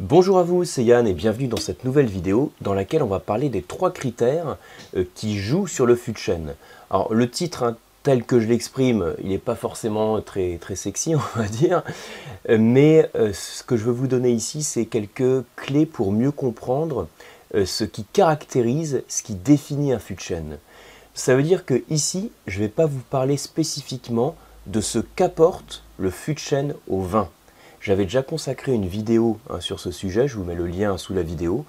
Bonjour à vous, c'est Yann et bienvenue dans cette nouvelle vidéo dans laquelle on va parler des trois critères qui jouent sur le fût de chêne. Alors le titre tel que je l'exprime, il n'est pas forcément très sexy on va dire, mais ce que je veux vous donner ici c'est quelques clés pour mieux comprendre ce qui caractérise, ce qui définit un fût de chêne. Ça veut dire que ici, je ne vais pas vous parler spécifiquement de ce qu'apporte le fût de chêne au vin. J'avais déjà consacré une vidéo sur ce sujet, je vous mets le lien sous la vidéo,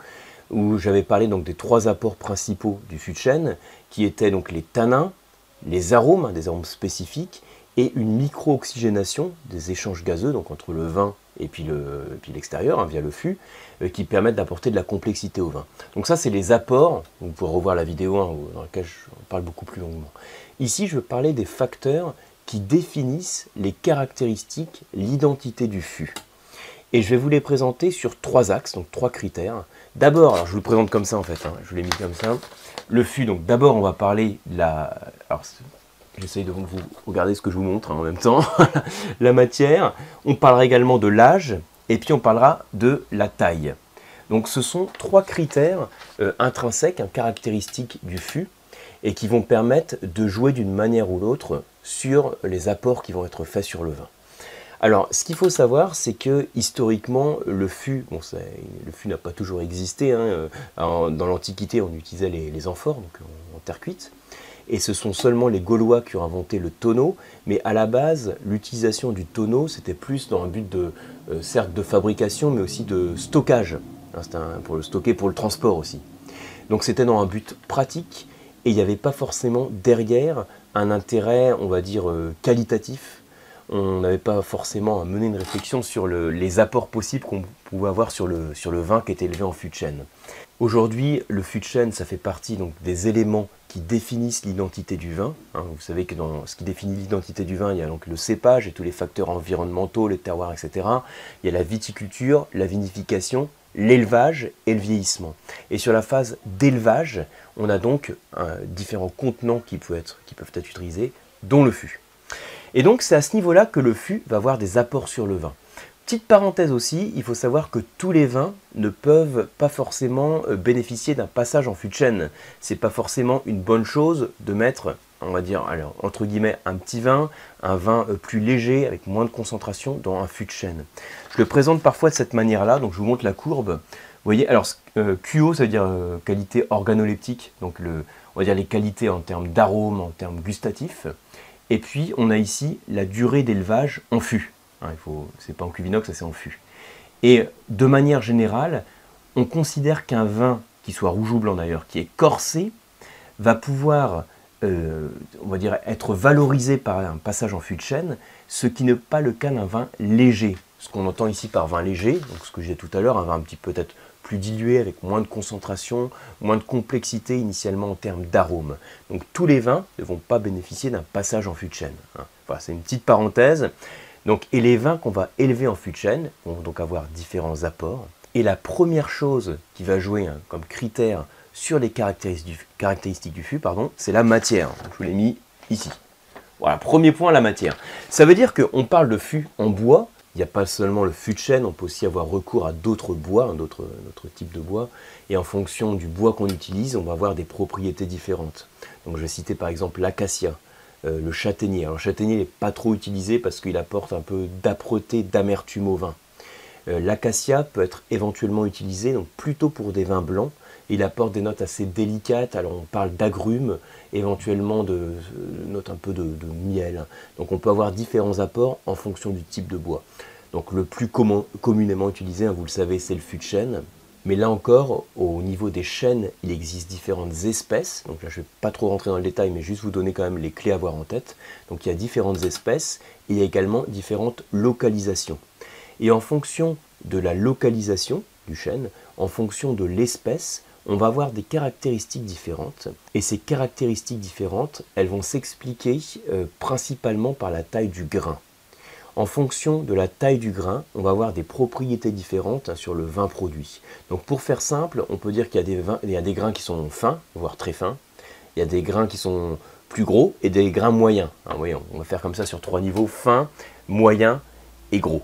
où j'avais parlé donc des trois apports principaux du fût de chêne, qui étaient donc les tanins, les arômes, des arômes spécifiques, et une micro-oxygénation des échanges gazeux, donc entre le vin et puis l'extérieur, via le fût, qui permettent d'apporter de la complexité au vin. Donc ça, c'est les apports, vous pouvez revoir la vidéo 1, dans laquelle je parle beaucoup plus longuement. Ici, je veux parler des facteurs qui définissent les caractéristiques, l'identité du fût. Et je vais vous les présenter sur trois axes, donc trois critères. D'abord, alors je vous le présente comme ça en fait, je vous l'ai mis comme ça. Le fût, donc d'abord on va parler de la... Alors j'essaye de vous regarder ce que je vous montre en même temps. La matière, on parlera également de l'âge, et puis on parlera de la taille. Donc ce sont trois critères intrinsèques, caractéristiques du fût, et qui vont permettre de jouer d'une manière ou l'autre sur les apports qui vont être faits sur le vin. Alors, ce qu'il faut savoir, c'est que historiquement, le fût, bon, le fût n'a pas toujours existé. Dans l'Antiquité, on utilisait les amphores, donc en terre cuite. Et ce sont seulement les Gaulois qui ont inventé le tonneau. Mais à la base, l'utilisation du tonneau, c'était plus dans un but de, certes de fabrication, mais aussi de stockage. C'était pour le stocker, pour le transport aussi. Donc c'était dans un but pratique. Et il n'y avait pas forcément derrière un intérêt, on va dire, qualitatif. On n'avait pas forcément à mener une réflexion sur les apports possibles qu'on pouvait avoir sur le vin qui était élevé en fût de chêne. Aujourd'hui, le fût de chêne, ça fait partie donc, des éléments qui définissent l'identité du vin. Vous savez que dans ce qui définit l'identité du vin, il y a donc le cépage et tous les facteurs environnementaux, le terroir, etc. Il y a la viticulture, la vinification, l'élevage et le vieillissement. Et sur la phase d'élevage, on a donc différents contenants qui peuvent être utilisés, dont le fût. Et donc c'est à ce niveau-là que le fût va avoir des apports sur le vin. Petite parenthèse aussi, il faut savoir que tous les vins ne peuvent pas forcément bénéficier d'un passage en fût de chêne. C'est pas forcément une bonne chose de mettre, on va dire, alors, entre guillemets, un petit vin, un vin plus léger, avec moins de concentration, dans un fût de chêne. Je le présente parfois de cette manière-là, donc je vous montre la courbe. Vous voyez, alors QO, ça veut dire qualité organoleptique, donc on va dire les qualités en termes d'arômes, en termes gustatifs. Et puis, on a ici la durée d'élevage en fût. C'est pas en cuvinox, ça c'est en fût. Et de manière générale, on considère qu'un vin, qui soit rouge ou blanc d'ailleurs, qui est corsé, va pouvoir... on va dire être valorisé par un passage en fût de chêne, ce qui n'est pas le cas d'un vin léger. Ce qu'on entend ici par vin léger, donc ce que j'ai tout à l'heure, un vin un petit peu peut-être plus dilué, avec moins de concentration, moins de complexité initialement en termes d'arômes. Donc tous les vins ne vont pas bénéficier d'un passage en fût de chêne. Enfin, c'est une petite parenthèse. Donc, et les vins qu'on va élever en fût de chêne vont donc avoir différents apports. Et la première chose qui va jouer comme critère sur les caractéristiques du fût, c'est la matière. Je vous l'ai mis ici. Voilà, premier point, la matière. Ça veut dire qu'on parle de fût en bois. Il n'y a pas seulement le fût de chêne, on peut aussi avoir recours à d'autres bois, d'autres types de bois. Et en fonction du bois qu'on utilise, on va avoir des propriétés différentes. Donc je vais citer par exemple l'acacia, le châtaignier. Alors le châtaignier n'est pas trop utilisé parce qu'il apporte un peu d'âpreté, d'amertume au vin. L'acacia peut être éventuellement utilisé donc plutôt pour des vins blancs. Il apporte des notes assez délicates, alors on parle d'agrumes, éventuellement de notes un peu de miel. Donc on peut avoir différents apports en fonction du type de bois. Donc le plus communément utilisé, vous le savez, c'est le fût de chêne. Mais là encore, au niveau des chênes, il existe différentes espèces. Donc là, je ne vais pas trop rentrer dans le détail, mais juste vous donner quand même les clés à avoir en tête. Donc il y a différentes espèces, et il y a également différentes localisations. Et en fonction de la localisation du chêne, en fonction de l'espèce, on va avoir des caractéristiques différentes. Et ces caractéristiques différentes, elles vont s'expliquer principalement par la taille du grain. En fonction de la taille du grain, on va avoir des propriétés différentes sur le vin produit. Donc pour faire simple, on peut dire qu'il y a des grains qui sont fins, voire très fins. Il y a des grains qui sont plus gros et des grains moyens. On va faire comme ça sur trois niveaux, fin, moyen et gros.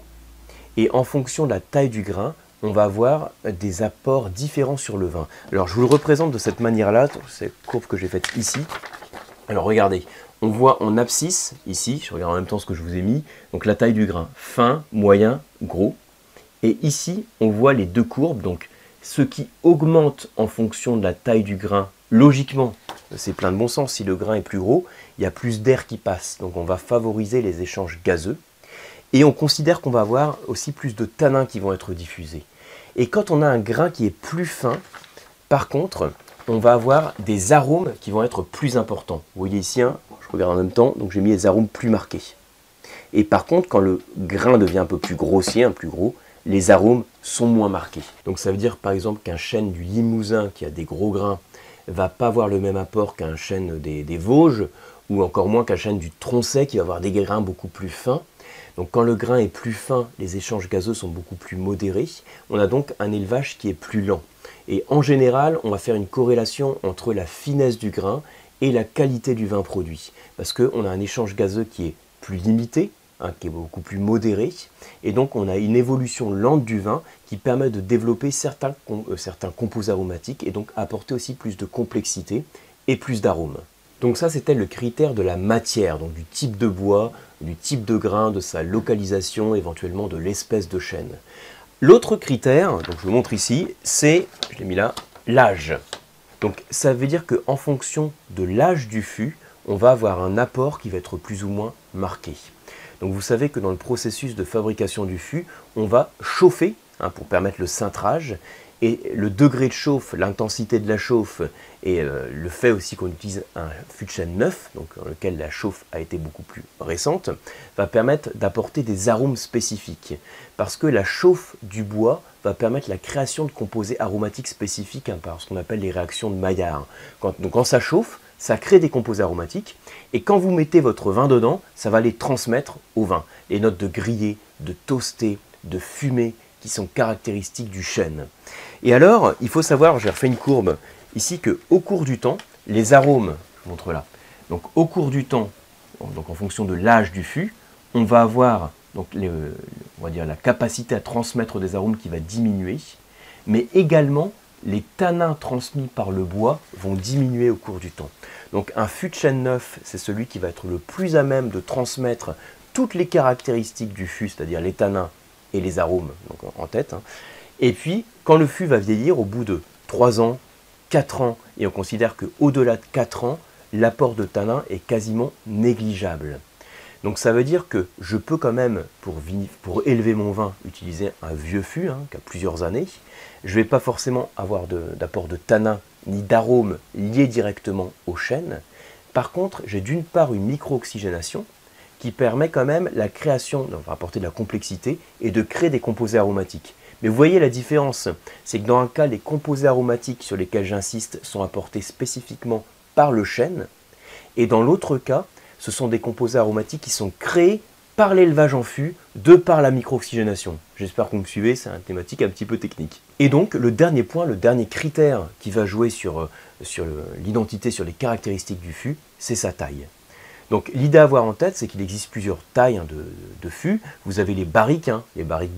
Et en fonction de la taille du grain, on va avoir des apports différents sur le vin. Alors je vous le représente de cette manière-là, cette courbe que j'ai faite ici. Alors regardez, on voit en abscisse, ici, je regarde en même temps ce que je vous ai mis, donc la taille du grain, fin, moyen, gros. Et ici, on voit les deux courbes, donc ce qui augmente en fonction de la taille du grain, logiquement, c'est plein de bon sens, si le grain est plus gros, il y a plus d'air qui passe, donc on va favoriser les échanges gazeux. Et on considère qu'on va avoir aussi plus de tanins qui vont être diffusés. Et quand on a un grain qui est plus fin, par contre, on va avoir des arômes qui vont être plus importants. Vous voyez ici, hein, je regarde en même temps, donc j'ai mis les arômes plus marqués. Et par contre, quand le grain devient un peu plus grossier, un plus gros, les arômes sont moins marqués. Donc ça veut dire par exemple qu'un chêne du Limousin qui a des gros grains va pas avoir le même apport qu'un chêne des Vosges, ou encore moins qu'un chêne du Troncet qui va avoir des grains beaucoup plus fins. Donc quand le grain est plus fin, les échanges gazeux sont beaucoup plus modérés. On a donc un élevage qui est plus lent. Et en général, on va faire une corrélation entre la finesse du grain et la qualité du vin produit. Parce qu'on a un échange gazeux qui est plus limité, hein, qui est beaucoup plus modéré. Et donc on a une évolution lente du vin qui permet de développer certains composés aromatiques et donc apporter aussi plus de complexité et plus d'arômes. Donc ça, c'était le critère de la matière, donc du type de bois, du type de grain, de sa localisation, éventuellement de l'espèce de chêne. L'autre critère, donc je vous montre ici, c'est, je l'ai mis là, l'âge. Donc ça veut dire qu'en fonction de l'âge du fût, on va avoir un apport qui va être plus ou moins marqué. Donc vous savez que dans le processus de fabrication du fût, on va chauffer, hein, pour permettre le cintrage, et le degré de chauffe, l'intensité de la chauffe et le fait aussi qu'on utilise un fût de chêne neuf, donc dans lequel la chauffe a été beaucoup plus récente, va permettre d'apporter des arômes spécifiques. Parce que la chauffe du bois va permettre la création de composés aromatiques spécifiques, hein, par ce qu'on appelle les réactions de Maillard. Donc quand ça chauffe, ça crée des composés aromatiques, et quand vous mettez votre vin dedans, ça va les transmettre au vin. Les notes de grillé, de toasté, de fumé, qui sont caractéristiques du chêne. Et alors, il faut savoir, j'ai refait une courbe ici, qu'au cours du temps, les arômes, je vous montre là, donc au cours du temps, donc en fonction de l'âge du fût, on va avoir donc on va dire la capacité à transmettre des arômes qui va diminuer, mais également les tanins transmis par le bois vont diminuer au cours du temps. Donc un fût de chêne neuf, c'est celui qui va être le plus à même de transmettre toutes les caractéristiques du fût, c'est-à-dire les tanins et les arômes, donc en tête. Hein. Et puis, quand le fût va vieillir, au bout de 3 ans, 4 ans, et on considère qu'au-delà de 4 ans, l'apport de tanin est quasiment négligeable. Donc ça veut dire que je peux quand même, pour élever mon vin, utiliser un vieux fût, hein, qui a plusieurs années. Je ne vais pas forcément avoir d'apport de tanin ni d'arômes liés directement au chêne. Par contre, j'ai d'une part une micro-oxygénation, qui permet quand même la création, on va apporter de la complexité et de créer des composés aromatiques. Mais vous voyez la différence, c'est que dans un cas, les composés aromatiques sur lesquels j'insiste sont apportés spécifiquement par le chêne, et dans l'autre cas, ce sont des composés aromatiques qui sont créés par l'élevage en fût, de par la micro-oxygénation. J'espère que vous me suivez, c'est une thématique un petit peu technique. Et donc, le dernier point, le dernier critère qui va jouer sur l'identité, sur les caractéristiques du fût, c'est sa taille. Donc l'idée à avoir en tête, c'est qu'il existe plusieurs tailles, hein, de fûts. Vous avez les barriques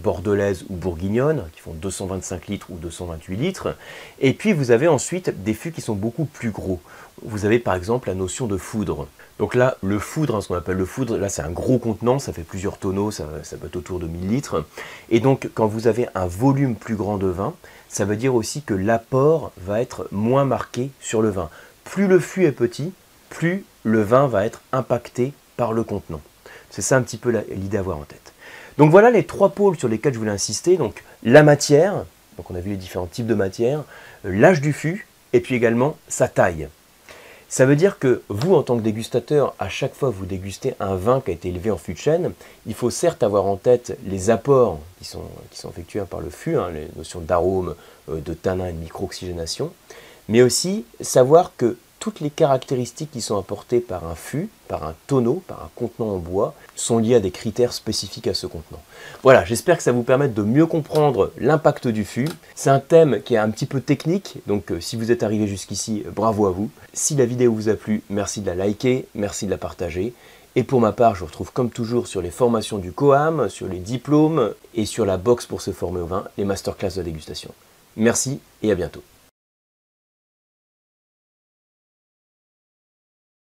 bordelaises ou bourguignonnes, qui font 225 litres ou 228 litres. Et puis vous avez ensuite des fûts qui sont beaucoup plus gros. Vous avez par exemple la notion de foudre. Donc là, le foudre, hein, ce qu'on appelle le foudre, là c'est un gros contenant, ça fait plusieurs tonneaux, ça peut être autour de 1000 litres. Et donc quand vous avez un volume plus grand de vin, ça veut dire aussi que l'apport va être moins marqué sur le vin. Plus le fût est petit, plus le vin va être impacté par le contenant. C'est ça un petit peu l'idée à avoir en tête. Donc voilà les trois pôles sur lesquels je voulais insister. Donc la matière, donc on a vu les différents types de matière, l'âge du fût, et puis également sa taille. Ça veut dire que vous, en tant que dégustateur, à chaque fois que vous dégustez un vin qui a été élevé en fût de chêne, il faut certes avoir en tête les apports qui sont effectués par le fût, hein, les notions d'arôme, de tanin et de micro-oxygénation, mais aussi savoir que toutes les caractéristiques qui sont apportées par un fût, par un tonneau, par un contenant en bois, sont liées à des critères spécifiques à ce contenant. Voilà, j'espère que ça vous permet de mieux comprendre l'impact du fût. C'est un thème qui est un petit peu technique, donc si vous êtes arrivé jusqu'ici, bravo à vous. Si la vidéo vous a plu, merci de la liker, merci de la partager. Et pour ma part, je vous retrouve comme toujours sur les formations du COAM, sur les diplômes et sur la box pour se former au vin, les masterclass de dégustation. Merci et à bientôt.